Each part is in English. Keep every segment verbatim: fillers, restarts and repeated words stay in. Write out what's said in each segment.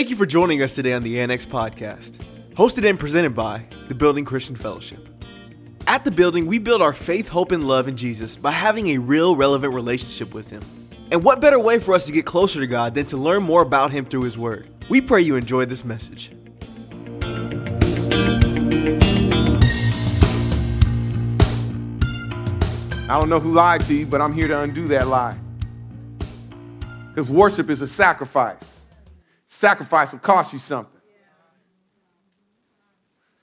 Thank you for joining us today on the Annex Podcast, hosted and presented by The Building Christian Fellowship. At The Building, we build our faith, hope, and love in Jesus by having a real, relevant relationship with Him. And what better way for us to get closer to God than to learn more about Him through His Word? We pray you enjoy this message. I don't know who lied to you, but I'm here to undo that lie. Because worship is a sacrifice. Sacrifice will cost you something.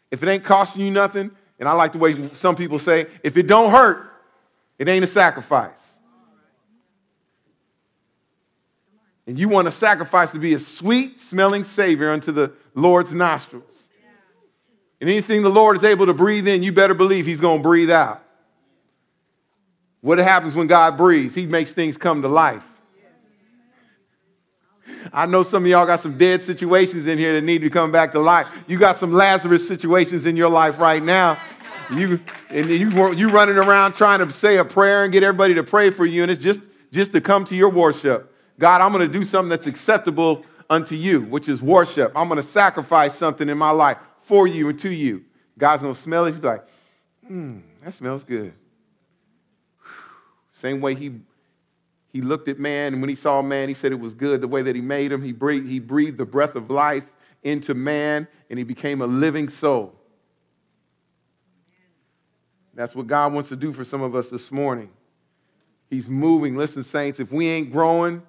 If it ain't costing you nothing, and I like the way some people say, if it don't hurt, it ain't a sacrifice. And you want a sacrifice to be a sweet-smelling savior unto the Lord's nostrils. And anything the Lord is able to breathe in, you better believe He's going to breathe out. What happens when God breathes? He makes things come to life. I know some of y'all got some dead situations in here that need to come back to life. You got some Lazarus situations in your life right now. You and you you running around trying to say a prayer and get everybody to pray for you, and it's just, just to come to your worship. God, I'm going to do something that's acceptable unto you, which is worship. I'm going to sacrifice something in my life for you and to you. God's going to smell it. He's like, hmm, that smells good. Same way he he looked at man, and when he saw man, he said it was good. The way that he made him, he breathed, he breathed the breath of life into man, and he became a living soul. That's what God wants to do for some of us this morning. He's moving. Listen, saints, if we ain't growing,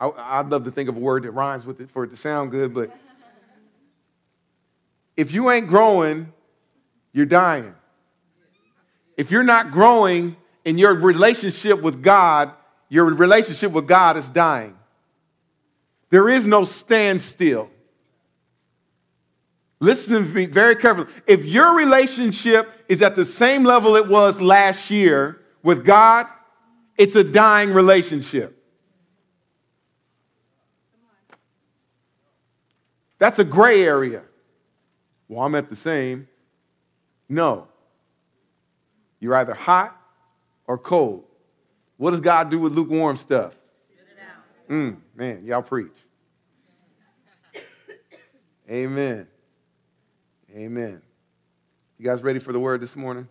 I, I'd love to think of a word that rhymes with it for it to sound good, but if you ain't growing, you're dying. If you're not growing in your relationship with God, your relationship with God is dying. There is no standstill. Listen to me very carefully. If your relationship is at the same level it was last year with God, it's a dying relationship. That's a gray area. Well, I'm at the same. No. You're either hot or cold. What does God do with lukewarm stuff? Mm, man, y'all preach. Amen. Amen. You guys ready for the word this morning?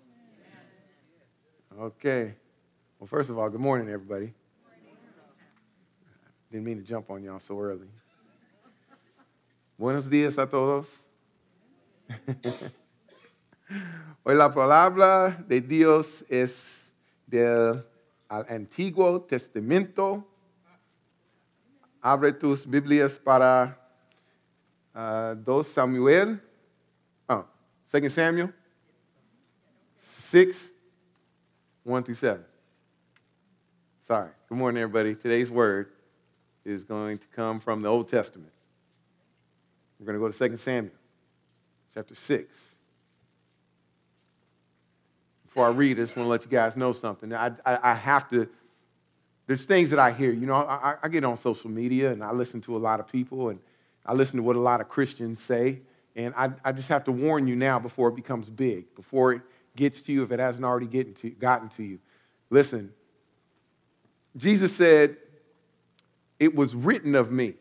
Okay. Well, first of all, good morning, everybody. Didn't mean to jump on y'all so early. Buenos dias a todos. Hoy la palabra de Dios es del Antiguo Testamento. Abre tus Biblias para uh, Second Samuel. Oh, Second Samuel. six, one through seven. Sorry. Good morning, everybody. Today's word is going to come from the Old Testament. We're going to go to Second Samuel, chapter six. Before I read, I just want to let you guys know something. I, I, I have to, there's things that I hear. You know, I, I get on social media, and I listen to a lot of people, and I listen to what a lot of Christians say. And I, I just have to warn you now before it becomes big, before it gets to you, if it hasn't already gotten to, gotten to you. Listen, Jesus said, it was written of me.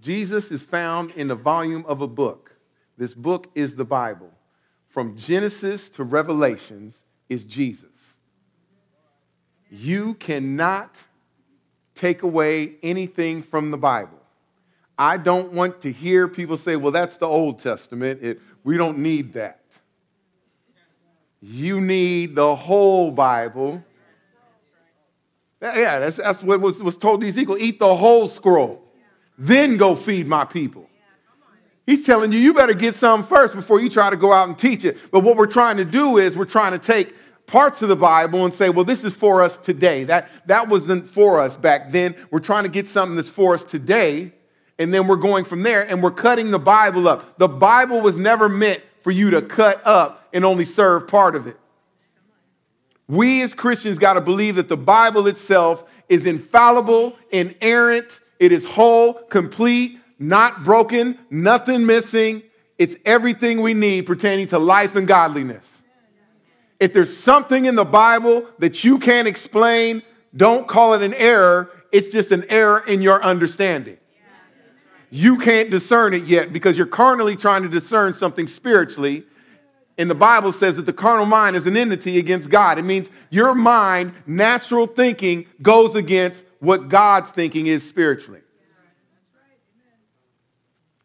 Jesus is found in the volume of a book. This book is the Bible. From Genesis to Revelations is Jesus. You cannot take away anything from the Bible. I don't want to hear people say, well, that's the Old Testament. It, we don't need that. You need the whole Bible. Yeah, that's, that's what was, was told to Ezekiel. Eat the whole scroll. Then go feed my people. He's telling you, you better get some first before you try to go out and teach it. But what we're trying to do is we're trying to take parts of the Bible and say, well, this is for us today. That, that wasn't for us back then. We're trying to get something that's for us today, and then we're going from there, and we're cutting the Bible up. The Bible was never meant for you to cut up and only serve part of it. We as Christians got to believe that the Bible itself is infallible, inerrant. It is whole, complete, not broken, nothing missing. It's everything we need pertaining to life and godliness. If there's something in the Bible that you can't explain, don't call it an error. It's just an error in your understanding. You can't discern it yet because you're carnally trying to discern something spiritually. And the Bible says that the carnal mind is an enmity against God. It means your mind, natural thinking, goes against what God's thinking is spiritually.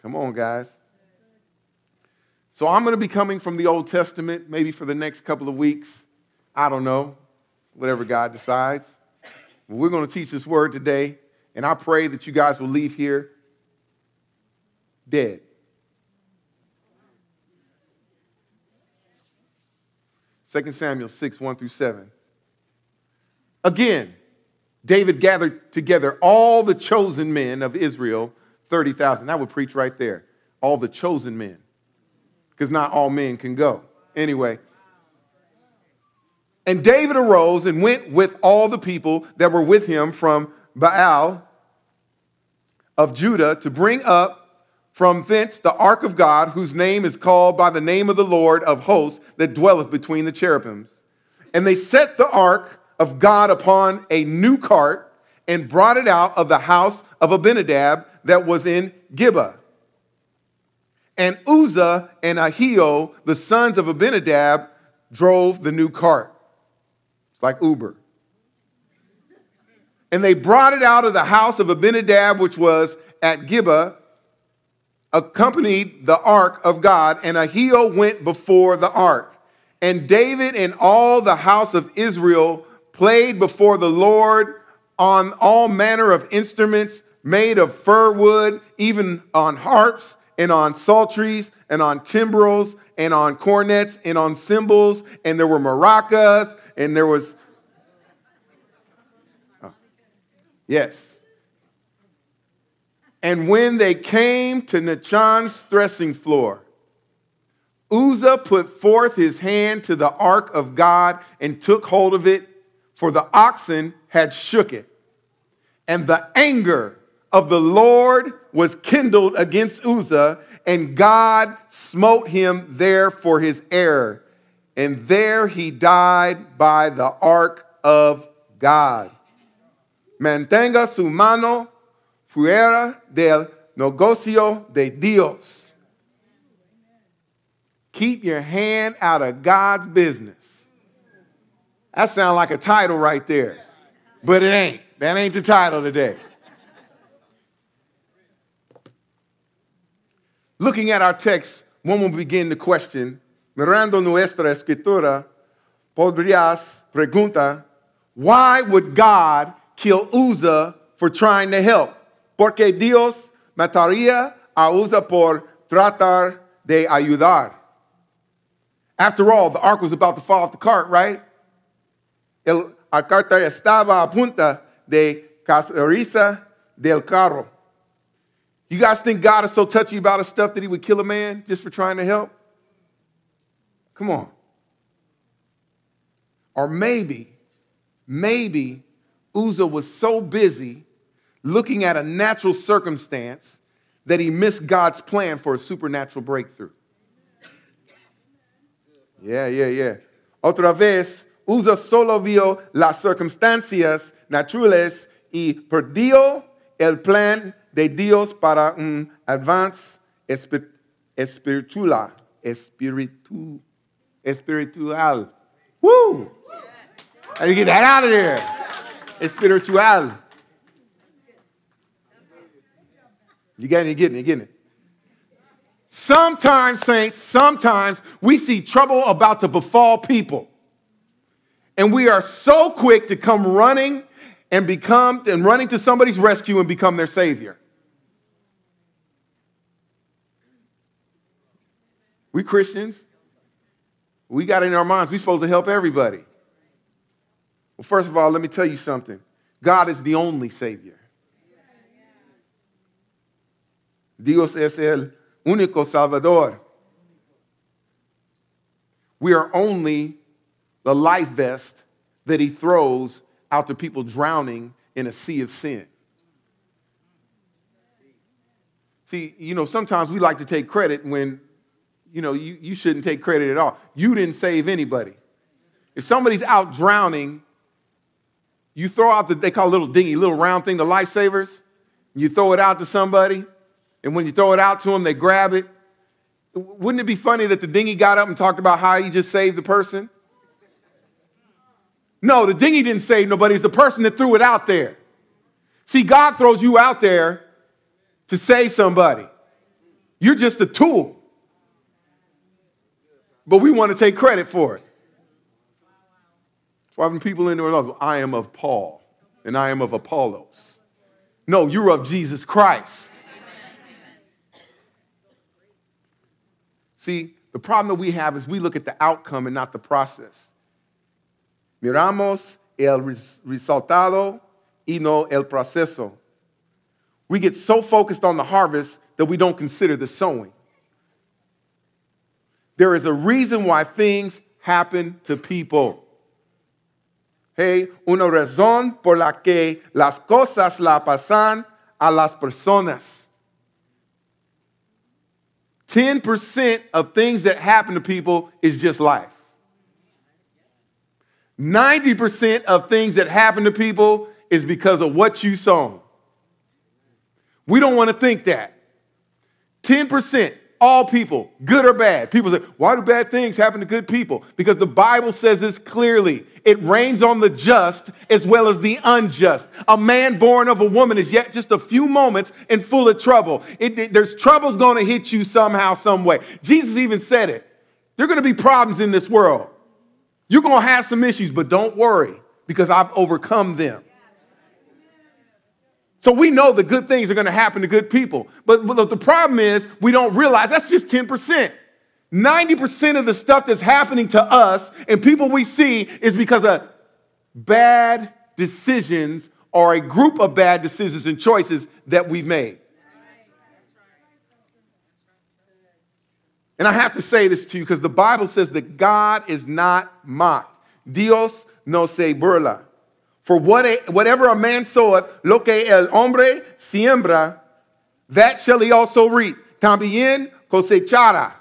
Come on, guys. So I'm going to be coming from the Old Testament maybe for the next couple of weeks. I don't know, whatever God decides. But we're going to teach this word today, and I pray that you guys will leave here dead. Second Samuel six, one through seven. Again, David gathered together all the chosen men of Israel, thirty thousand. That would preach right there. All the chosen men. Because not all men can go. Anyway. And David arose and went with all the people that were with him from Baal of Judah to bring up from thence the Ark of God, whose name is called by the name of the Lord of hosts that dwelleth between the cherubims. And they set the Ark of God upon a new cart and brought it out of the house of Abinadab that was in Gibeah. And Uzzah and Ahio, the sons of Abinadab, drove the new cart. It's like Uber. And they brought it out of the house of Abinadab, which was at Gibeah, accompanied the ark of God, and Ahio went before the ark. And David and all the house of Israel played before the Lord on all manner of instruments made of fir wood, even on harps and on psalteries and on timbrels and on cornets and on cymbals. And there were maracas and there was... Oh. Yes. And when they came to Nachan's threshing floor, Uzzah put forth his hand to the ark of God and took hold of it, for the oxen had shook it. And the anger of the Lord was kindled against Uzzah, and God smote him there for his error. And there he died by the ark of God. Mantenga su mano fuera del negocio de Dios. Keep your hand out of God's business. That sounds like a title right there, but it ain't. That ain't the title today. Looking at our text, one will begin to question, mirando nuestra escritura, podrías preguntar, why would God kill Uzzah for trying to help? Porque Dios mataría a Uzzah por tratar de ayudar. After all, the ark was about to fall off the cart, right? El alcarte estaba a punta de casariza del carro. You guys think God is so touchy about his stuff that he would kill a man just for trying to help? Come on. Or maybe, maybe Uzzah was so busy looking at a natural circumstance that he missed God's plan for a supernatural breakthrough. Yeah, yeah, yeah. Otra vez, Uzzah solo vio las circunstancias naturales y perdió el plan de Dios para un avance espiritual. Espiritu, espiritual. Woo! How do you get that out of there? Espiritual. You got it, you're getting it, you're getting it. Sometimes, saints, sometimes we see trouble about to befall people. And we are so quick to come running and become, and running to somebody's rescue and become their savior. We Christians, we got it in our minds, we're supposed to help everybody. Well, first of all, let me tell you something. God is the only savior. Dios es el único salvador. We are only the life vest that he throws out to people drowning in a sea of sin. See, you know, sometimes we like to take credit when, you know, you, you shouldn't take credit at all. You didn't save anybody. If somebody's out drowning You throw out the, they call a little dinghy, little round thing, the lifesavers. You throw it out to somebody, and when you throw it out to them, they grab it. Wouldn't it be funny that the dinghy got up and talked about how he just saved the person? No, the dinghy didn't save nobody. It's the person that threw it out there. See, God throws you out there to save somebody. You're just a tool. But we want to take credit for it. That's why when people in their lives, I am of Paul and I am of Apollos. No, you're of Jesus Christ. See, the problem that we have is we look at the outcome and not the process. Miramos el resultado y no el proceso. We get so focused on the harvest that we don't consider the sowing. There is a reason why things happen to people. Hey, una razón por la que las cosas la pasan a las personas. ten percent of things that happen to people is just life. ninety percent of things that happen to people is because of what you sown. We don't want to think that. ten percent, all people, good or bad. People say, why do bad things happen to good people? Because the Bible says this clearly. It rains on the just as well as the unjust. A man born of a woman is yet just a few moments and full of trouble. It, it, there's trouble's going to hit you somehow, some way. Jesus even said it. There are going to be problems in this world. You're going to have some issues, but don't worry because I've overcome them. So we know the good things are going to happen to good people. But, but the problem is we don't realize that's just ten percent. ninety percent of the stuff that's happening to us and people we see is because of bad decisions or a group of bad decisions and choices that we've made. And I have to say this to you because the Bible says that God is not mocked. Dios no se burla. For what a, whatever a man soweth, lo que el hombre siembra, that shall he also reap. También cosechará.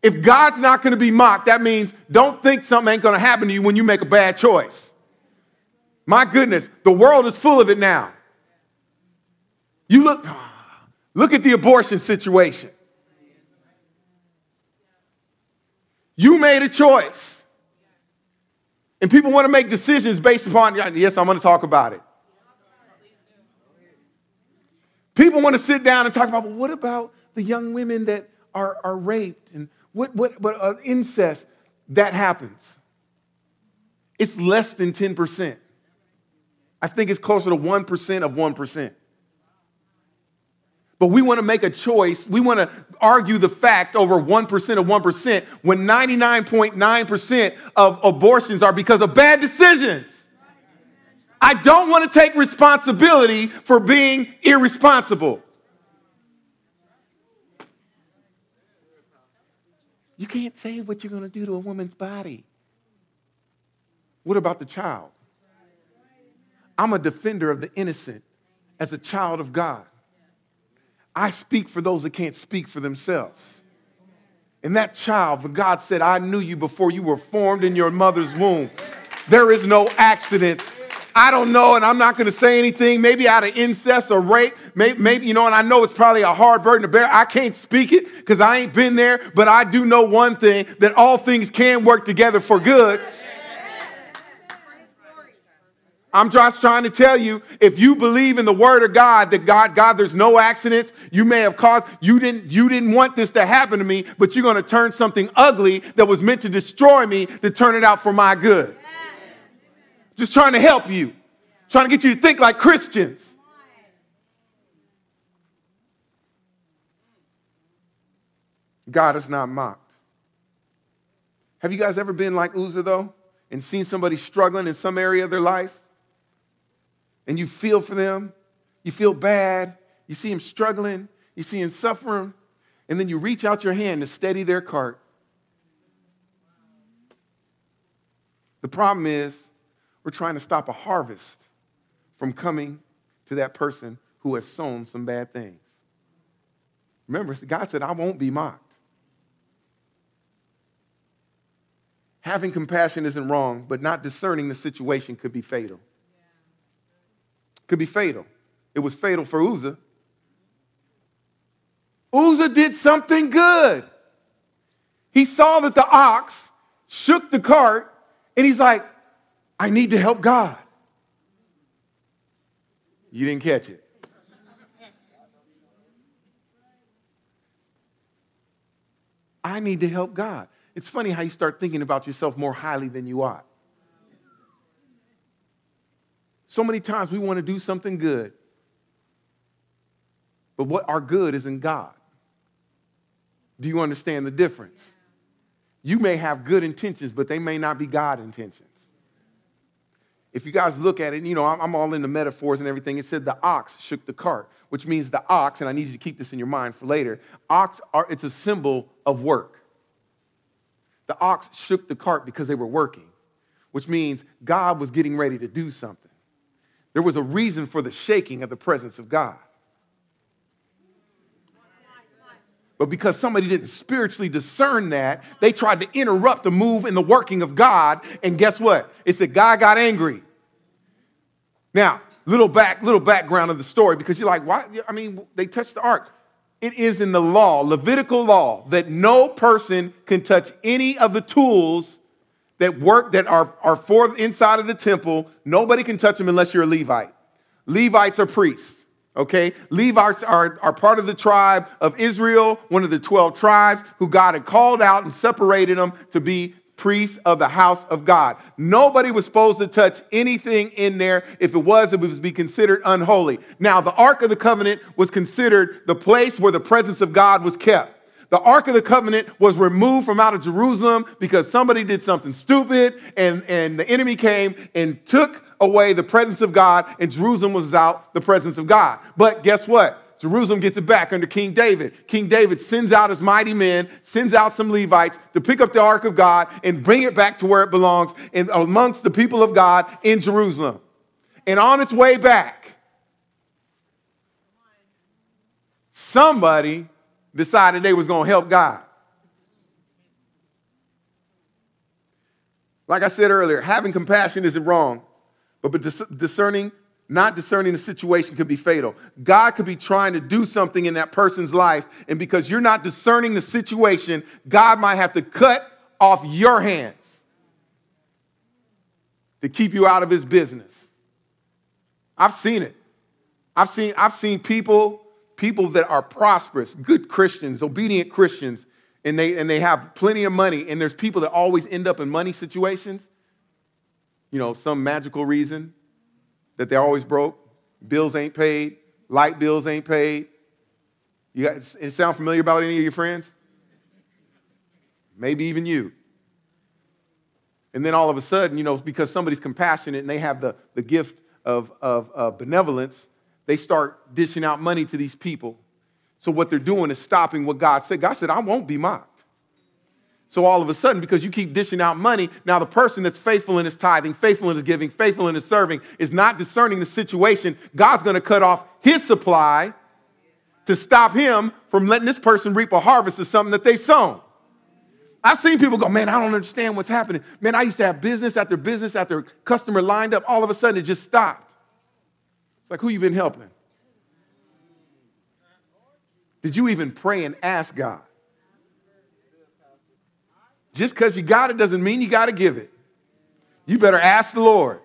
If God's not going to be mocked, that means don't think something ain't going to happen to you when you make a bad choice. My goodness, the world is full of it now. You look... Look at the abortion situation. You made a choice. And people want to make decisions based upon, yes, I'm going to talk about it. People want to sit down and talk about, well, what about the young women that are, are raped and what, what, what uh, incest that happens? It's less than ten percent. I think it's closer to one percent of one percent. But we want to make a choice. We want to argue the fact over one percent of one percent when ninety-nine point nine percent of abortions are because of bad decisions. I don't want to take responsibility for being irresponsible. You can't say what you're going to do to a woman's body. What about the child? I'm a defender of the innocent as a child of God. I speak for those that can't speak for themselves. And that child, when God said, I knew you before you were formed in your mother's womb. There is no accident. I don't know, and I'm not going to say anything, maybe out of incest or rape, maybe, maybe, you know, and I know it's probably a hard burden to bear. I can't speak it because I ain't been there, but I do know one thing, that all things can work together for good. I'm just trying to tell you, if you believe in the word of God, that God, God, there's no accidents. You may have caused, you didn't, you didn't want this to happen to me, but you're going to turn something ugly that was meant to destroy me to turn it out for my good. Yes. Just trying to help you, trying to get you to think like Christians. God is not mocked. Have you guys ever been like Uzzah, though, and seen somebody struggling in some area of their life? And you feel for them, you feel bad, you see them struggling, you see them suffering, and then you reach out your hand to steady their cart. The problem is we're trying to stop a harvest from coming to that person who has sown some bad things. Remember, God said, I won't be mocked. Having compassion isn't wrong, but not discerning the situation could be fatal. Could be fatal. It was fatal for Uzzah. Uzzah did something good. He saw that the ox shook the cart, and he's like, I need to help God. You didn't catch it. I need to help God. It's funny how you start thinking about yourself more highly than you ought. So many times we want to do something good, but what our good is in God. Do you understand the difference? You may have good intentions, but they may not be God intentions. If you guys look at it, you know, I'm all into metaphors and everything. It said the ox shook the cart, which means the ox, and I need you to keep this in your mind for later, ox, are, it's a symbol of work. The ox shook the cart because they were working, which means God was getting ready to do something. There was a reason for the shaking of the presence of God. But because somebody didn't spiritually discern that, they tried to interrupt the move and the working of God, and guess what? It's that God got angry. Now, little back, little background of the story, because you're like, why? I mean, they touched the ark. It is in the law, Levitical law, that no person can touch any of the tools that work that are, are for inside of the temple. Nobody can touch them unless you're a Levite. Levites are priests. Okay, Levites are, are part of the tribe of Israel, one of the twelve tribes who God had called out and separated them to be priests of the house of God. Nobody was supposed to touch anything in there. If it was, it would be considered unholy. Now, the Ark of the Covenant was considered the place where the presence of God was kept. The Ark of the Covenant was removed from out of Jerusalem because somebody did something stupid, and, and the enemy came and took away the presence of God, and Jerusalem was out the presence of God. But guess what? Jerusalem gets it back under King David. King David sends out his mighty men, sends out some Levites to pick up the Ark of God and bring it back to where it belongs, and amongst the people of God in Jerusalem. And on its way back, somebody decided they was going to help God. Like I said earlier, having compassion isn't wrong, but, but dis- discerning, not discerning the situation could be fatal. God could be trying to do something in that person's life, and because you're not discerning the situation, God might have to cut off your hands to keep you out of his business. I've seen it. I've seen, I've seen people... People that are prosperous, good Christians, obedient Christians, and they and they have plenty of money, and there's people that always end up in money situations, you know, some magical reason that they're always broke. Bills ain't paid. Light bills ain't paid. You got, it sound familiar about any of your friends? Maybe even you. And then all of a sudden, you know, because somebody's compassionate and they have the, the gift of, of uh, benevolence, they start dishing out money to these people. So what they're doing is stopping what God said. God said, I won't be mocked. So all of a sudden, because you keep dishing out money, now the person that's faithful in his tithing, faithful in his giving, faithful in his serving, is not discerning the situation. God's going to cut off his supply to stop him from letting this person reap a harvest of something that they sown. I've seen people go, man, I don't understand what's happening. Man, I used to have business after business after customer lined up. All of a sudden, it just stopped. It's like, who you been helping? Did you even pray and ask God? Just because you got it doesn't mean you got to give it. You better ask the Lord.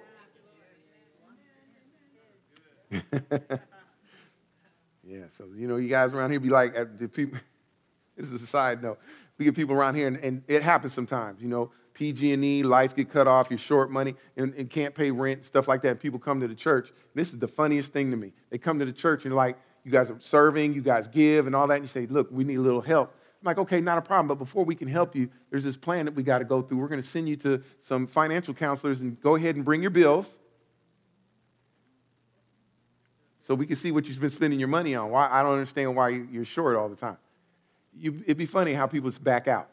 Yeah, so, you know, you guys around here be like, people, this is a side note. We get people around here, and, and it happens sometimes, you know. P G and E, lights get cut off, you're short money, and, and can't pay rent, stuff like that. People come to the church. This is the funniest thing to me. They come to the church and like, you guys are serving, you guys give and all that. And you say, look, we need a little help. I'm like, okay, not a problem. But before we can help you, there's this plan that we got to go through. We're going to send you to some financial counselors and go ahead and bring your bills so we can see what you've been spending your money on. Why? I don't understand why you're short all the time. You, it'd be funny how people just back out.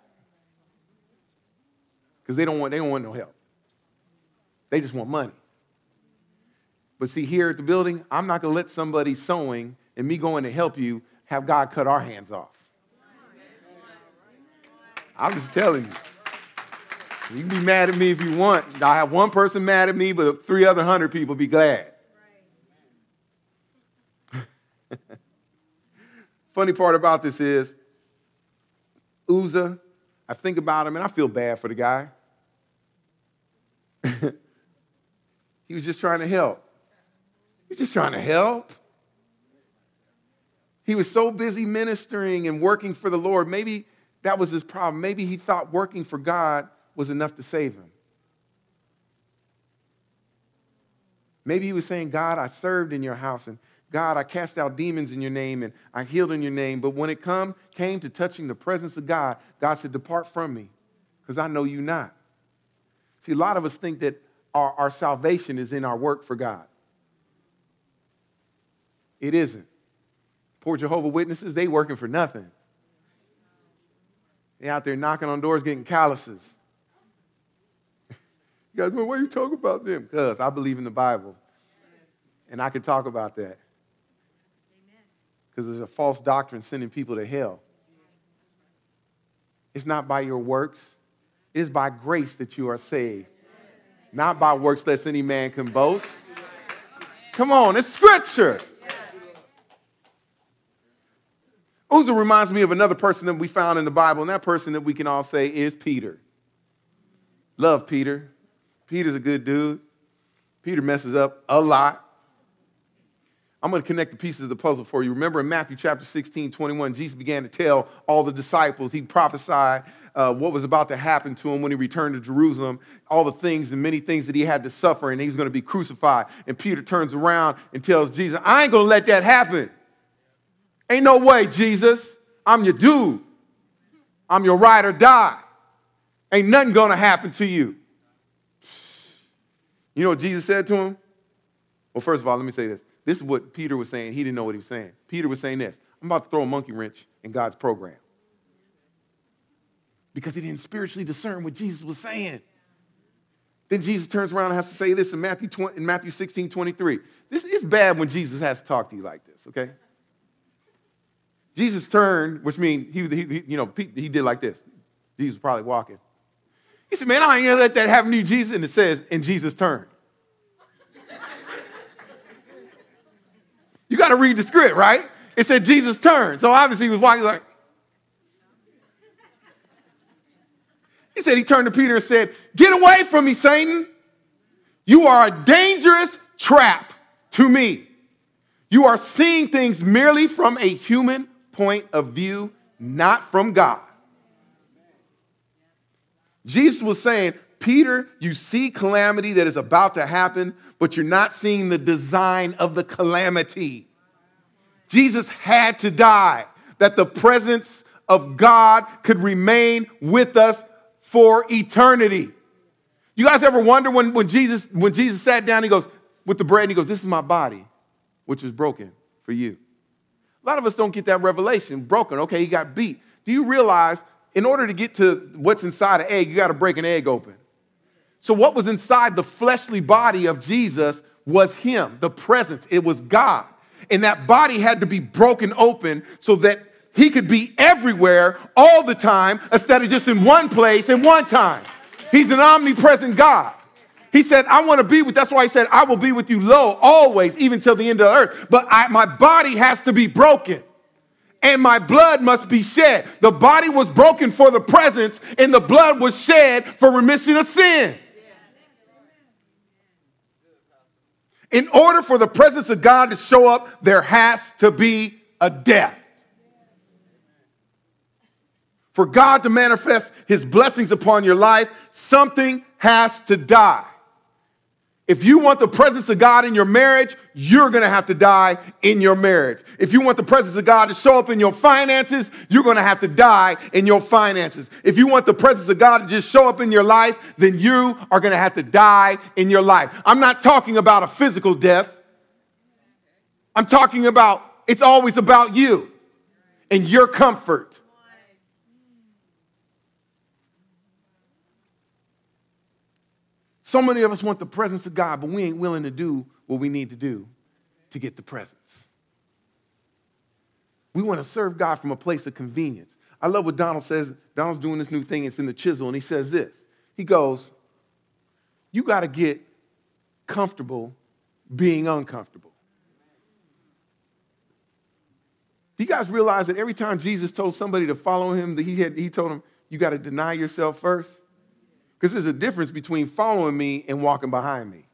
Because they don't want, they don't want no help. They just want money. But see, here at the building, I'm not going to let somebody sowing and me going to help you have God cut our hands off. I'm just telling you. You can be mad at me if you want. I have one person mad at me, but three other hundred people be glad. Funny part about this is, Uzzah, I think about him, and I feel bad for the guy. He was just trying to help. He was just trying to help. He was so busy ministering and working for the Lord. Maybe that was his problem. Maybe he thought working for God was enough to save him. Maybe he was saying, God, I served in your house, and God, I cast out demons in your name, and I healed in your name. But when it come, came to touching the presence of God, God said, depart from me, because I know you not. See, a lot of us think that our, our salvation is in our work for God. It isn't. Poor Jehovah's Witnesses, they working for nothing. They out there knocking on doors, getting calluses. You guys, why are you talking about them? Because I believe in the Bible, and I can talk about that. Because there's a false doctrine sending people to hell. It's not by your works. It is by grace that you are saved. Yes. Not by works lest any man can boast. Yes. Come on, it's scripture. Yes. Uzzah reminds me of another person that we found in the Bible, and that person that we can all say is Peter. Love Peter. Peter's a good dude. Peter messes up a lot. I'm going to connect the pieces of the puzzle for you. Remember in Matthew chapter sixteen, twenty-one, Jesus began to tell all the disciples, he prophesied uh, what was about to happen to him when he returned to Jerusalem, all the things and many things that he had to suffer, and he was going to be crucified. And Peter turns around and tells Jesus, I ain't going to let that happen. Ain't no way, Jesus. I'm your dude. I'm your ride or die. Ain't nothing going to happen to you. You know what Jesus said to him? Well, first of all, let me say this. This is what Peter was saying. He didn't know what he was saying. Peter was saying this. I'm about to throw a monkey wrench in God's program. Because he didn't spiritually discern what Jesus was saying. Then Jesus turns around and has to say this in Matthew, in Matthew sixteen, twenty-three. This is bad when Jesus has to talk to you like this, okay? Jesus turned, which means he, he, you know, he did like this. Jesus was probably walking. He said, man, I ain't going to let that happen to you, Jesus. And it says, and Jesus turned. You got to read the script, right? It said Jesus turned. So obviously he was walking like. He said he turned to Peter and said, get away from me, Satan. You are a dangerous trap to me. You are seeing things merely from a human point of view, not from God. Jesus was saying, Peter, you see calamity that is about to happen, but you're not seeing the design of the calamity. Jesus had to die that the presence of God could remain with us for eternity. You guys ever wonder when, when, Jesus, when Jesus sat down, he goes, with the bread, and he goes, this is my body, which is broken for you. A lot of us don't get that revelation. Broken, okay, he got beat. Do you realize in order to get to what's inside an egg, you got to break an egg open? So what was inside the fleshly body of Jesus was him, the presence. It was God. And that body had to be broken open so that he could be everywhere all the time instead of just in one place and one time. He's an omnipresent God. He said, I want to be with, that's why he said, I will be with you, lo, always, even till the end of the earth. But I, my body has to be broken. And my blood must be shed. The body was broken for the presence, and the blood was shed for remission of sin. In order for the presence of God to show up, there has to be a death. For God to manifest his blessings upon your life, something has to die. If you want the presence of God in your marriage, you're going to have to die in your marriage. If you want the presence of God to show up in your finances, you're going to have to die in your finances. If you want the presence of God to just show up in your life, then you are going to have to die in your life. I'm not talking about a physical death. I'm talking about it's always about you and your comfort. So many of us want the presence of God, but we ain't willing to do what we need to do to get the presence. We want to serve God from a place of convenience. I love what Donald says. Donald's doing this new thing. It's in the Chisel, and he says this. He goes, you got to get comfortable being uncomfortable. Do you guys realize that every time Jesus told somebody to follow him, that he had he told them, you got to deny yourself first? Because there's a difference between following me and walking behind me.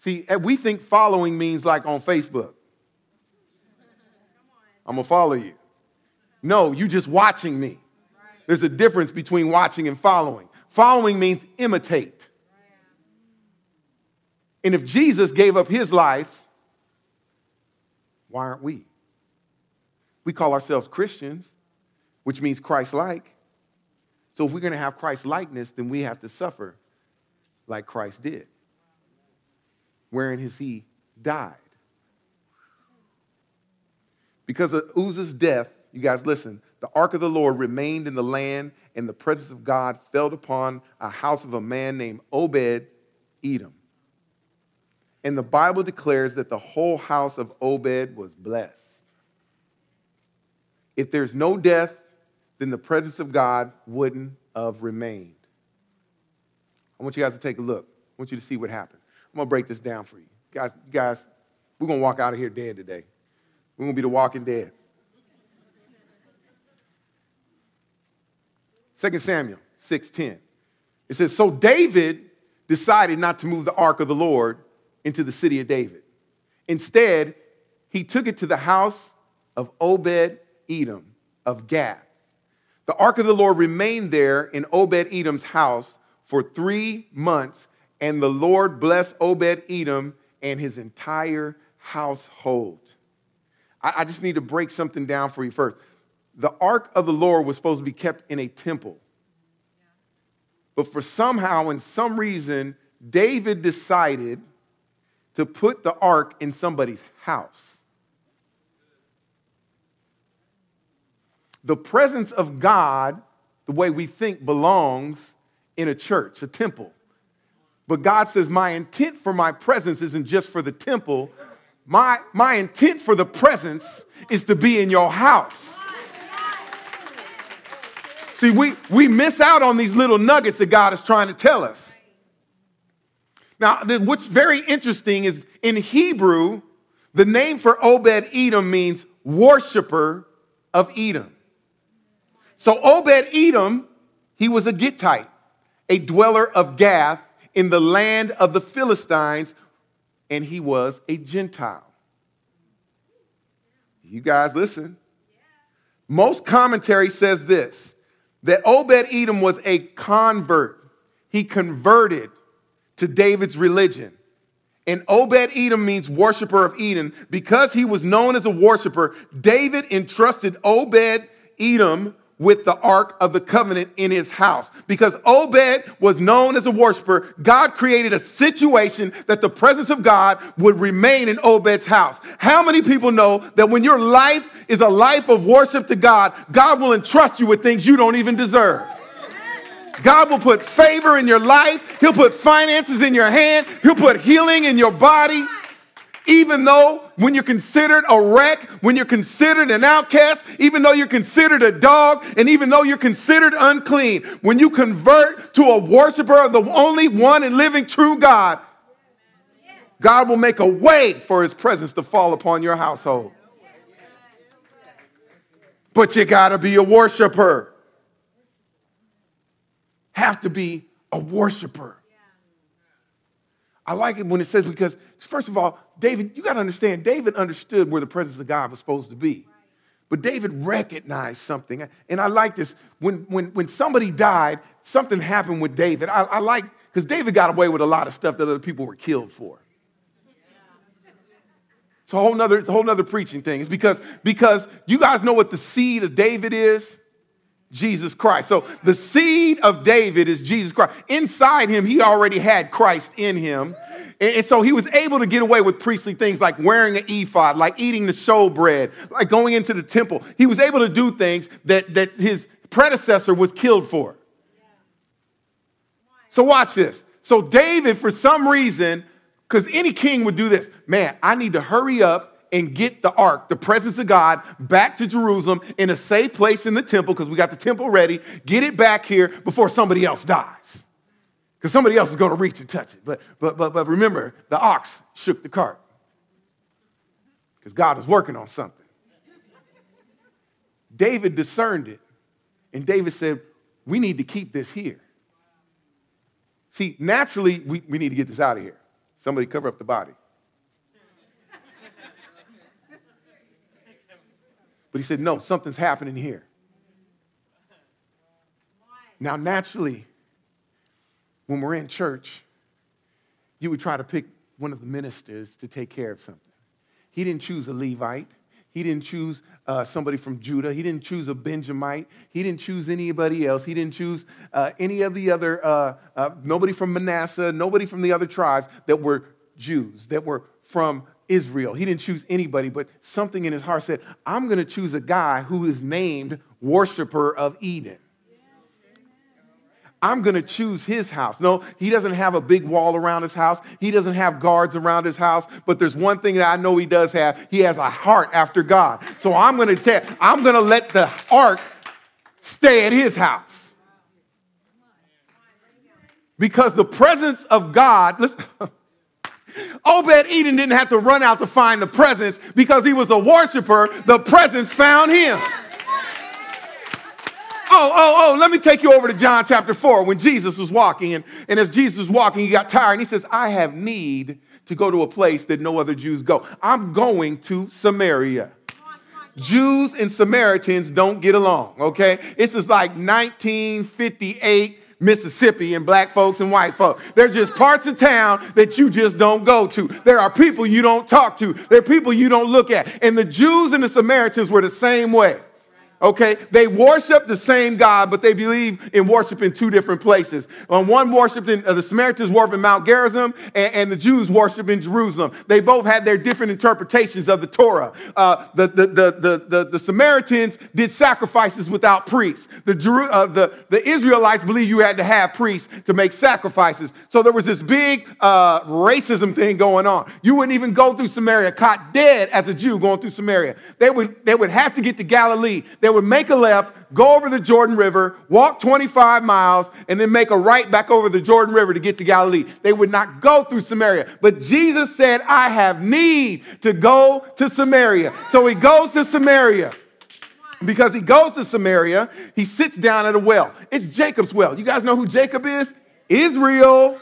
See, we think following means like on Facebook. I'm going to follow you. No, you just watching me. There's a difference between watching and following. Following means imitate. And if Jesus gave up his life, why aren't we? We call ourselves Christians, which means Christ-like. So if we're going to have Christ-likeness, then we have to suffer like Christ did. Wherein has he died? Because of Uzzah's death, you guys listen, the ark of the Lord remained in the land, and the presence of God fell upon a house of a man named Obed-Edom. And the Bible declares that the whole house of Obed was blessed. If there's no death, then the presence of God wouldn't have remained. I want you guys to take a look. I want you to see what happened. I'm going to break this down for you. Guys, you guys, we're going to walk out of here dead today. We're going to be the walking dead. Second Samuel six ten. It says, so David decided not to move the ark of the Lord into the city of David. Instead, he took it to the house of Obed-Edom of Gath. The ark of the Lord remained there in Obed-Edom's house for three months, and the Lord blessed Obed-Edom and his entire household. I, I just need to break something down for you first. The ark of the Lord was supposed to be kept in a temple. But for somehow, and some reason, David decided to put the ark in somebody's house. The presence of God, the way we think, belongs in a church, a temple. But God says, my intent for my presence isn't just for the temple. My, my intent for the presence is to be in your house. See, we, we miss out on these little nuggets that God is trying to tell us. Now, what's very interesting is in Hebrew, the name for Obed-Edom means worshiper of Edom. So Obed-Edom, he was a Gittite, a dweller of Gath in the land of the Philistines, and he was a Gentile. You guys listen. Most commentary says this, that Obed-Edom was a convert. He converted to David's religion. And Obed-Edom means worshiper of Edom. Because he was known as a worshiper, David entrusted Obed-Edom with the Ark of the Covenant in his house. Because Obed was known as a worshiper, God created a situation that the presence of God would remain in Obed's house. How many people know that when your life is a life of worship to God, God will entrust you with things you don't even deserve? God will put favor in your life. He'll put finances in your hand. He'll put healing in your body. Even though when you're considered a wreck, when you're considered an outcast, even though you're considered a dog, and even though you're considered unclean, when you convert to a worshiper of the only one and living true God, God will make a way for his presence to fall upon your household. But you got to be a worshiper. Have to be a worshiper. I like it when it says, because first of all, David, you got to understand, David understood where the presence of God was supposed to be. But David recognized something. And I like this. When, when, when somebody died, something happened with David. I, I like, because David got away with a lot of stuff that other people were killed for. It's a whole nother, it's a whole nother preaching thing. It's because, because you guys know what the seed of David is? Jesus Christ. So the seed of David is Jesus Christ. Inside him, he already had Christ in him. And so he was able to get away with priestly things like wearing an ephod, like eating the showbread, like going into the temple. He was able to do things that, that his predecessor was killed for. So watch this. So David, for some reason, because any king would do this, man, I need to hurry up and get the ark, the presence of God, back to Jerusalem in a safe place in the temple, because we got the temple ready, get it back here before somebody else dies. Because somebody else is going to reach and touch it. But, but, but, but remember, the ox shook the cart. Because God is working on something. David discerned it. And David said, we need to keep this here. See, naturally, we, we need to get this out of here. Somebody cover up the body. But he said, no, something's happening here. Now, naturally, when we're in church, you would try to pick one of the ministers to take care of something. He didn't choose a Levite. He didn't choose uh, somebody from Judah. He didn't choose a Benjamite. He didn't choose anybody else. He didn't choose uh, any of the other, uh, uh, nobody from Manasseh, nobody from the other tribes that were Jews, that were from Israel. He didn't choose anybody, but something in his heart said, I'm going to choose a guy who is named Worshiper of Eden. I'm going to choose his house. No, he doesn't have a big wall around his house. He doesn't have guards around his house. But there's one thing that I know he does have. He has a heart after God. So I'm going to tell, I'm going to let the ark stay at his house. Because the presence of God, listen, Obed-Edom didn't have to run out to find the presence because he was a worshiper. The presence found him. Oh, oh, oh, let me take you over to John chapter four when Jesus was walking. And, and as Jesus was walking, he got tired. And he says, I have need to go to a place that no other Jews go. I'm going to Samaria. Jews and Samaritans don't get along, okay? This is like nineteen fifty-eight Mississippi and black folks and white folks. There's just parts of town that you just don't go to. There are people you don't talk to. There are people you don't look at. And the Jews and the Samaritans were the same way. Okay, they worship the same God, but they believe in worship in two different places. Um, one worshiped in, uh, the Samaritans worship in Mount Gerizim, and, and the Jews worship in Jerusalem. They both had their different interpretations of the Torah. Uh, the, the, the, the, the, the Samaritans did sacrifices without priests. The, Jeru- uh, the, the Israelites believed you had to have priests to make sacrifices. So there was this big uh, racism thing going on. You wouldn't even go through Samaria, caught dead as a Jew going through Samaria. They would, they would have to get to Galilee. They would make a left, go over the Jordan River, walk twenty-five miles, and then make a right back over the Jordan River to get to Galilee. They would not go through Samaria. But Jesus said, I have need to go to Samaria. So he goes to Samaria. Because he goes to Samaria, he sits down at a well. It's Jacob's well. You guys know who Jacob is? Israel.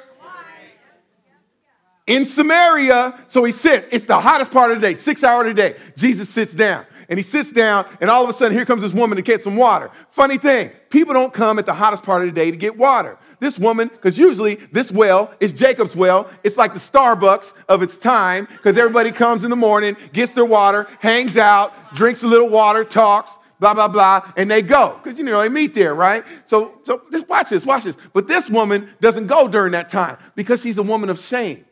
In Samaria. So he sits. It's the hottest part of the day, six hours of the day. Jesus sits down. And he sits down, and all of a sudden, here comes this woman to get some water. Funny thing, people don't come at the hottest part of the day to get water. This woman, because usually this well is Jacob's well. It's like the Starbucks of its time, because everybody comes in the morning, gets their water, hangs out, drinks a little water, talks, blah, blah, blah, and they go. Because, you know, they meet there, right? So, so just watch this, watch this. But this woman doesn't go during that time, because she's a woman of shame.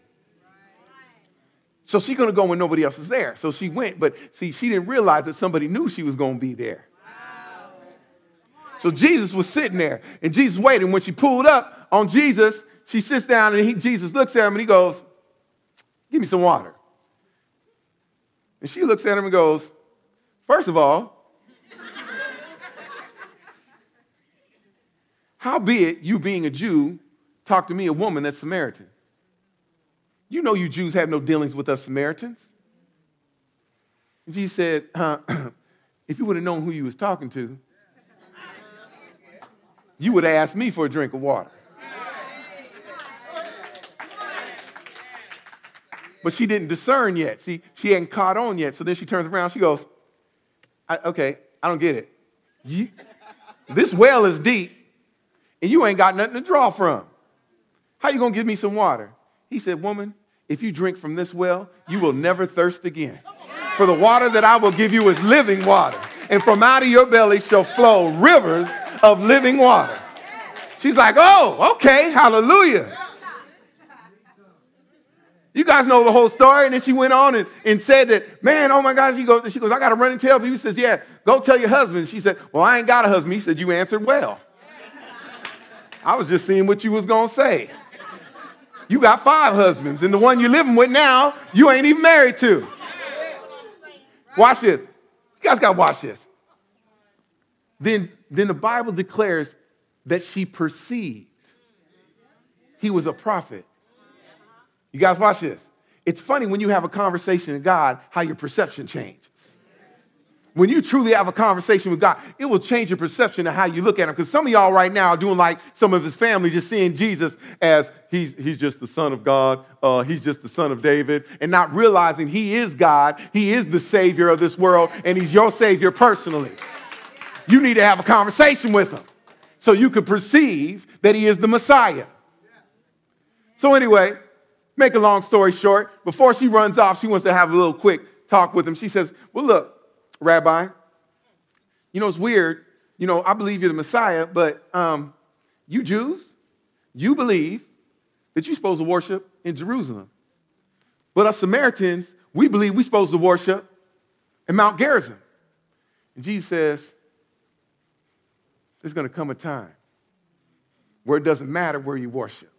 So she's going to go when nobody else is there. So she went, but see, she didn't realize that somebody knew she was going to be there. Wow. So Jesus was sitting there, and Jesus waited. And when she pulled up on Jesus, she sits down, and he, Jesus looks at him, and he goes, give me some water. And she looks at him and goes, first of all, how be it you being a Jew talk to me, a woman that's Samaritan? You know you Jews have no dealings with us Samaritans. And Jesus said, uh, if you would have known who you was talking to, you would have asked me for a drink of water. But she didn't discern yet. See, she hadn't caught on yet. So then she turns around. She goes, I, okay, I don't get it. You, this well is deep, and you ain't got nothing to draw from. How you going to give me some water? He said, woman, if you drink from this well, you will never thirst again. For the water that I will give you is living water. And from out of your belly shall flow rivers of living water. She's like, oh, okay, hallelujah. You guys know the whole story. And then she went on and, and said that, man, oh my God. She goes, she goes, I got to run and tell people. He says, yeah, go tell your husband. She said, well, I ain't got a husband. He said, you answered well. I was just seeing what you was going to say. You got five husbands, and the one you're living with now, you ain't even married to. Watch this. You guys got to watch this. Then, then the Bible declares that she perceived he was a prophet. You guys watch this. It's funny when you have a conversation with God, how your perception changes. When you truly have a conversation with God, it will change your perception of how you look at him. Because some of y'all right now are doing like some of his family, just seeing Jesus as he's, he's just the son of God. Uh, he's just the son of David. And not realizing he is God. He is the savior of this world. And he's your savior personally. You need to have a conversation with him so you can perceive that he is the Messiah. So anyway, make a long story short, before she runs off, she wants to have a little quick talk with him. She says, well, look, Rabbi, you know, it's weird. You know, I believe you're the Messiah, but um, you Jews, you believe that you're supposed to worship in Jerusalem. But us Samaritans, we believe we're supposed to worship in Mount Gerizim. And Jesus says, there's going to come a time where it doesn't matter where you worship,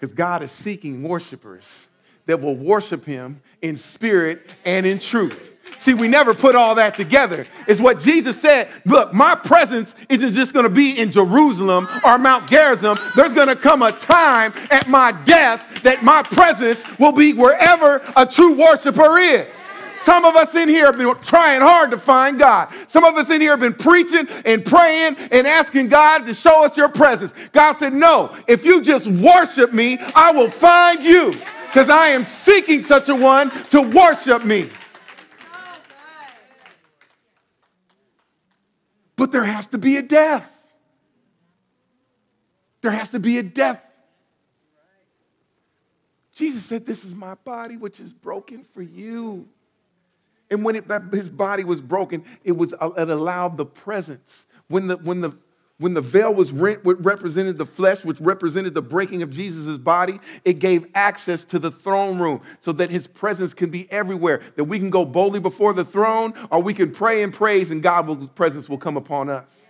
because God is seeking worshipers that will worship him in spirit and in truth. See, we never put all that together. It's what Jesus said. Look, my presence isn't just going to be in Jerusalem or Mount Gerizim. There's going to come a time at my death that my presence will be wherever a true worshiper is. Some of us in here have been trying hard to find God. Some of us in here have been preaching and praying and asking God to show us your presence. God said, no, if you just worship me, I will find you, because I am seeking such a one to worship me. But there has to be a death. There has to be a death. Jesus said, this is my body, which is broken for you. And when it, his body was broken, it was it allowed the presence. When the when the when the veil was rent, which represented the flesh, which represented the breaking of Jesus' body, it gave access to the throne room so that his presence can be everywhere, that we can go boldly before the throne, or we can pray and praise, and God's presence will come upon us. Yeah.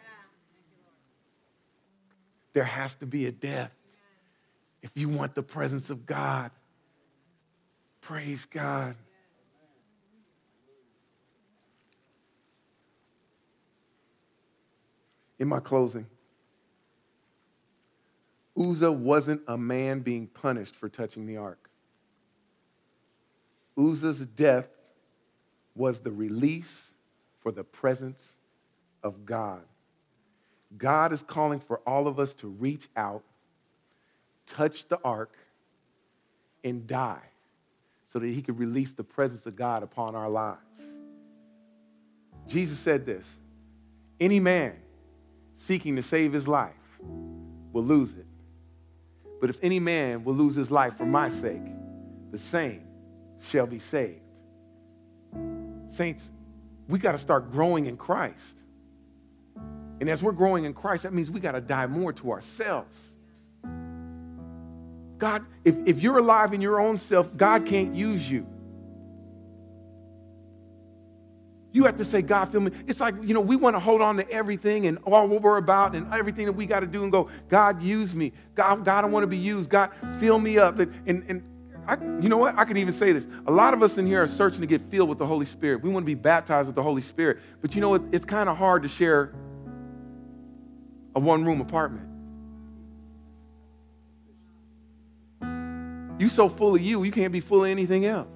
There has to be a death if you want the presence of God. Praise God. In my closing, Uzzah wasn't a man being punished for touching the ark. Uzzah's death was the release for the presence of God. God is calling for all of us to reach out, touch the ark, and die so that he could release the presence of God upon our lives. Jesus said this, any man seeking to save his life will lose it. But if any man will lose his life for my sake, the same shall be saved. Saints, we got to start growing in Christ. And as we're growing in Christ, that means we got to die more to ourselves. God, if, if you're alive in your own self, God can't use you. You have to say, God, fill me. It's like, you know, we want to hold on to everything and all what we're about and everything that we got to do and go, God, use me. God, God, I want to be used. God, fill me up. And, and, and I, you know what? I can even say this. A lot of us in here are searching to get filled with the Holy Spirit. We want to be baptized with the Holy Spirit. But you know what? It's kind of hard to share a one-room apartment. You're so full of you, you can't be full of anything else.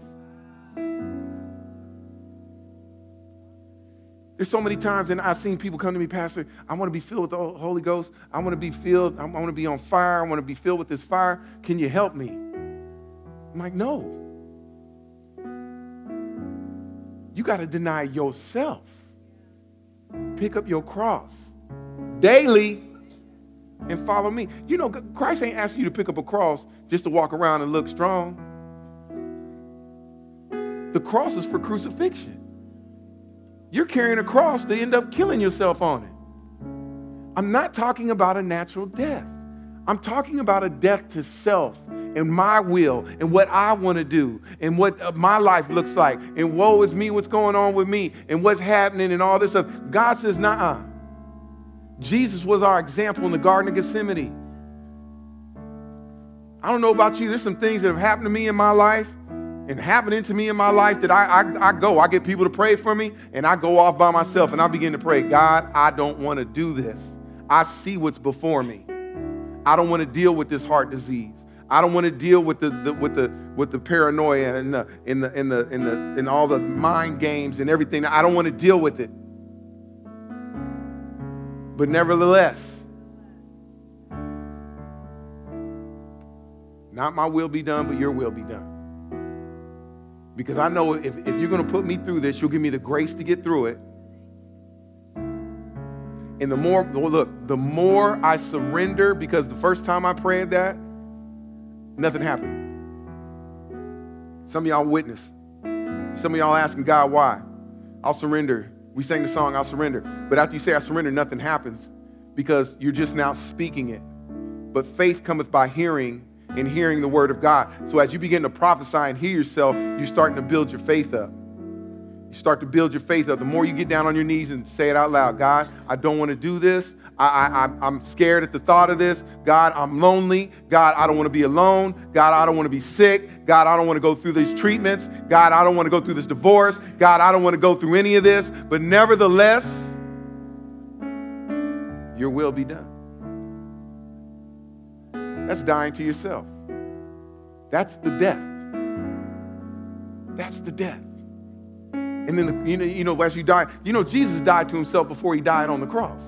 There's so many times, and I've seen people come to me, Pastor, I want to be filled with the Holy Ghost. I want to be filled. I want to be on fire. I want to be filled with this fire. Can you help me? I'm like, no. You got to deny yourself. Pick up your cross daily and follow me. You know, Christ ain't asking you to pick up a cross just to walk around and look strong. The cross is for crucifixion. You're carrying a cross to end up killing yourself on it. I'm not talking about a natural death. I'm talking about a death to self and my will and what I want to do and what my life looks like and woe is me, what's going on with me and what's happening and all this stuff. God says, nah. Jesus was our example in the Garden of Gethsemane. I don't know about you. There's some things that have happened to me in my life. and happening to me in my life that I, I, I go, I get people to pray for me, and I go off by myself, and I begin to pray, God, I don't want to do this. I see what's before me. I don't want to deal with this heart disease. I don't want to deal with the, the with the with the paranoia and the in the in the in the and all the mind games and everything. I don't want to deal with it. But nevertheless, not my will be done, but your will be done. Because I know if, if you're going to put me through this, you'll give me the grace to get through it. And the more, look, the more I surrender, because the first time I prayed that, nothing happened. Some of y'all witness. Some of y'all asking God why. I'll surrender. We sang the song, I'll surrender. But after you say I surrender, nothing happens because you're just now speaking it. But faith cometh by hearing, and hearing the word of God. So as you begin to prophesy and hear yourself, you're starting to build your faith up. You start to build your faith up. The more you get down on your knees and say it out loud, God, I don't want to do this. I, I, I'm scared at the thought of this. God, I'm lonely. God, I don't want to be alone. God, I don't want to be sick. God, I don't want to go through these treatments. God, I don't want to go through this divorce. God, I don't want to go through any of this. But nevertheless, your will be done. That's dying to yourself. That's the death. That's the death. And then, you know, you know, as you die, you know, Jesus died to himself before he died on the cross.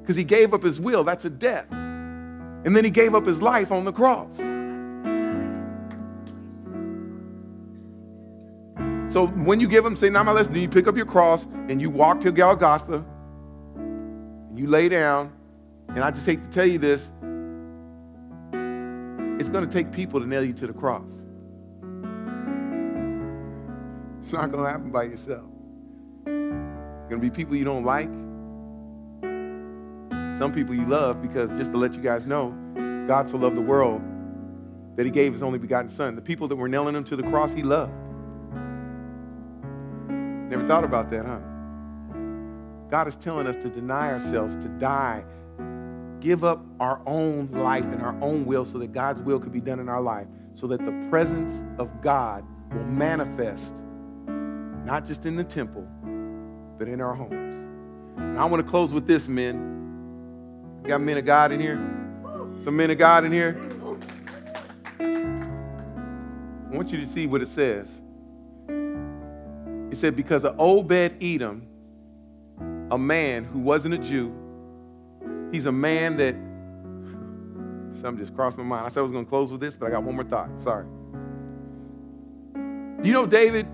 Because he gave up his will. That's a death. And then he gave up his life on the cross. So when you give him, say, now my lesson, then you pick up your cross and you walk to Golgotha and you lay down. And I just hate to tell you this. It's going to take people to nail you to the cross. It's not going to happen by yourself. It's going to be people you don't like. Some people you love, because just to let you guys know, God so loved the world that he gave his only begotten son. The people that were nailing him to the cross, he loved. Never thought about that, huh? God is telling us to deny ourselves, to die, give up our own life and our own will so that God's will could be done in our life, so that the presence of God will manifest not just in the temple, but in our homes. And I want to close with this, men. We got men of God in here? Some men of God in here? I want you to see what it says. It said, because of Obed-Edom, a man who wasn't a Jew, he's a man that, something just crossed my mind. I said I was going to close with this, but I got one more thought. Sorry. Do you know David,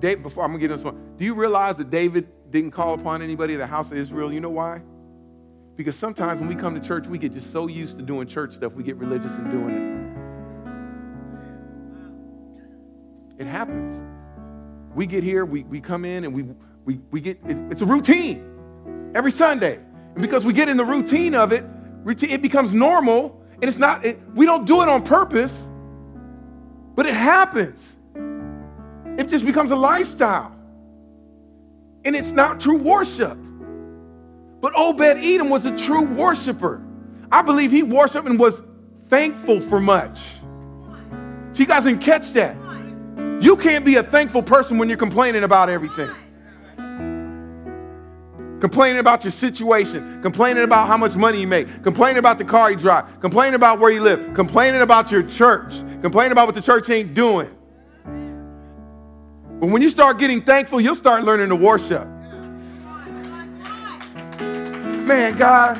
David before I'm going to get into this one, do you realize that David didn't call upon anybody in the house of Israel? You know why? Because sometimes when we come to church, we get just so used to doing church stuff, we get religious and doing it. It happens. We get here, we, we come in, and we, we, we get, it, it's a routine every Sunday. And because we get in the routine of it, it becomes normal. And it's not, it, we don't do it on purpose, but it happens. It just becomes a lifestyle. And it's not true worship. But Obed-Edom was a true worshiper. I believe he worshiped and was thankful for much. So you guys didn't catch that. You can't be a thankful person when you're complaining about everything. Complaining about your situation, complaining about how much money you make, complaining about the car you drive, complaining about where you live, complaining about your church, complaining about what the church ain't doing. But when you start getting thankful, you'll start learning to worship. Man, God.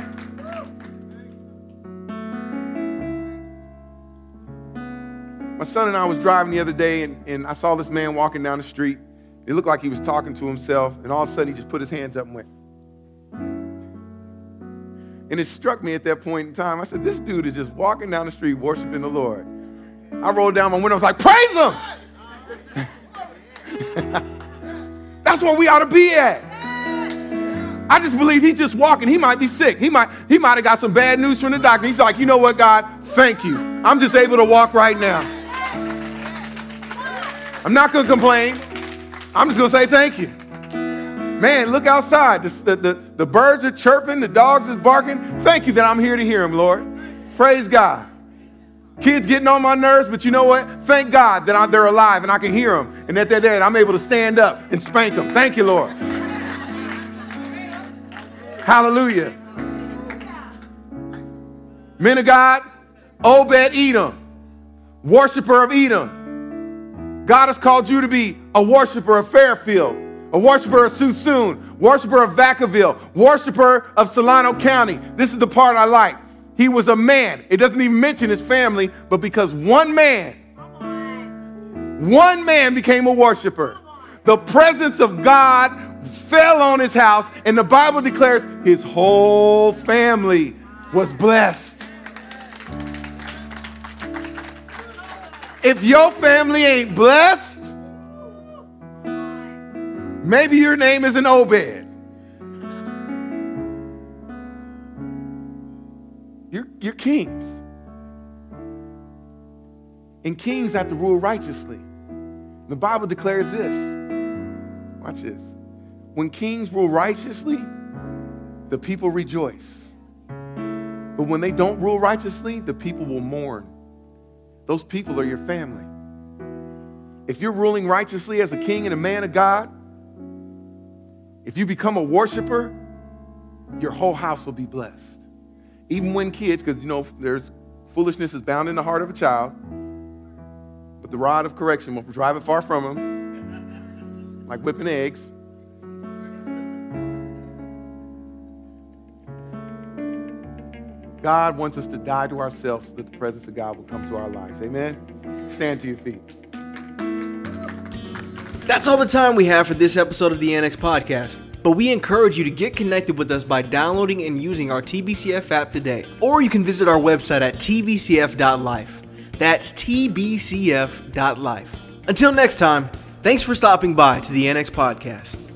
My son and I was driving the other day, and, and I saw this man walking down the street. It looked like he was talking to himself, and all of a sudden he just put his hands up and went. And it struck me at that point in time. I said, this dude is just walking down the street worshiping the Lord. I rolled down my window. I was like, praise him. That's where we ought to be at. I just believe he's just walking. He might be sick. He might, he might have got some bad news from the doctor. He's like, you know what, God? Thank you. I'm just able to walk right now. I'm not going to complain. I'm just going to say thank you. Man, look outside. The, the, the birds are chirping. The dogs is barking. Thank you that I'm here to hear him, Lord. Praise God. Kids getting on my nerves, but you know what? Thank God that I, they're alive and I can hear them and that they're there and I'm able to stand up and spank them. Thank you, Lord. Hallelujah. Men of God, Obed-Edom, worshiper of Edom. God has called you to be a worshiper of Fairfield, a worshiper of Susun, worshiper of Vacaville, worshiper of Solano County. This is the part I like. He was a man. It doesn't even mention his family, but because one man, one man became a worshiper. The presence of God fell on his house, and the Bible declares his whole family was blessed. If your family ain't blessed, maybe your name isn't Obed. You're, you're kings. And kings have to rule righteously. The Bible declares this. Watch this. When kings rule righteously, the people rejoice. But when they don't rule righteously, the people will mourn. Those people are your family. If you're ruling righteously as a king and a man of God, if you become a worshiper, your whole house will be blessed. Even when kids, because, you know, there's foolishness is bound in the heart of a child, but the rod of correction will drive it far from him, like whipping eggs. God wants us to die to ourselves so that the presence of God will come to our lives. Amen? Stand to your feet. That's all the time we have for this episode of the Annex Podcast. But we encourage you to get connected with us by downloading and using our T B C F app today. Or you can visit our website at t b c f dot life. That's t b c f dot life. Until next time, thanks for stopping by to the Annex Podcast.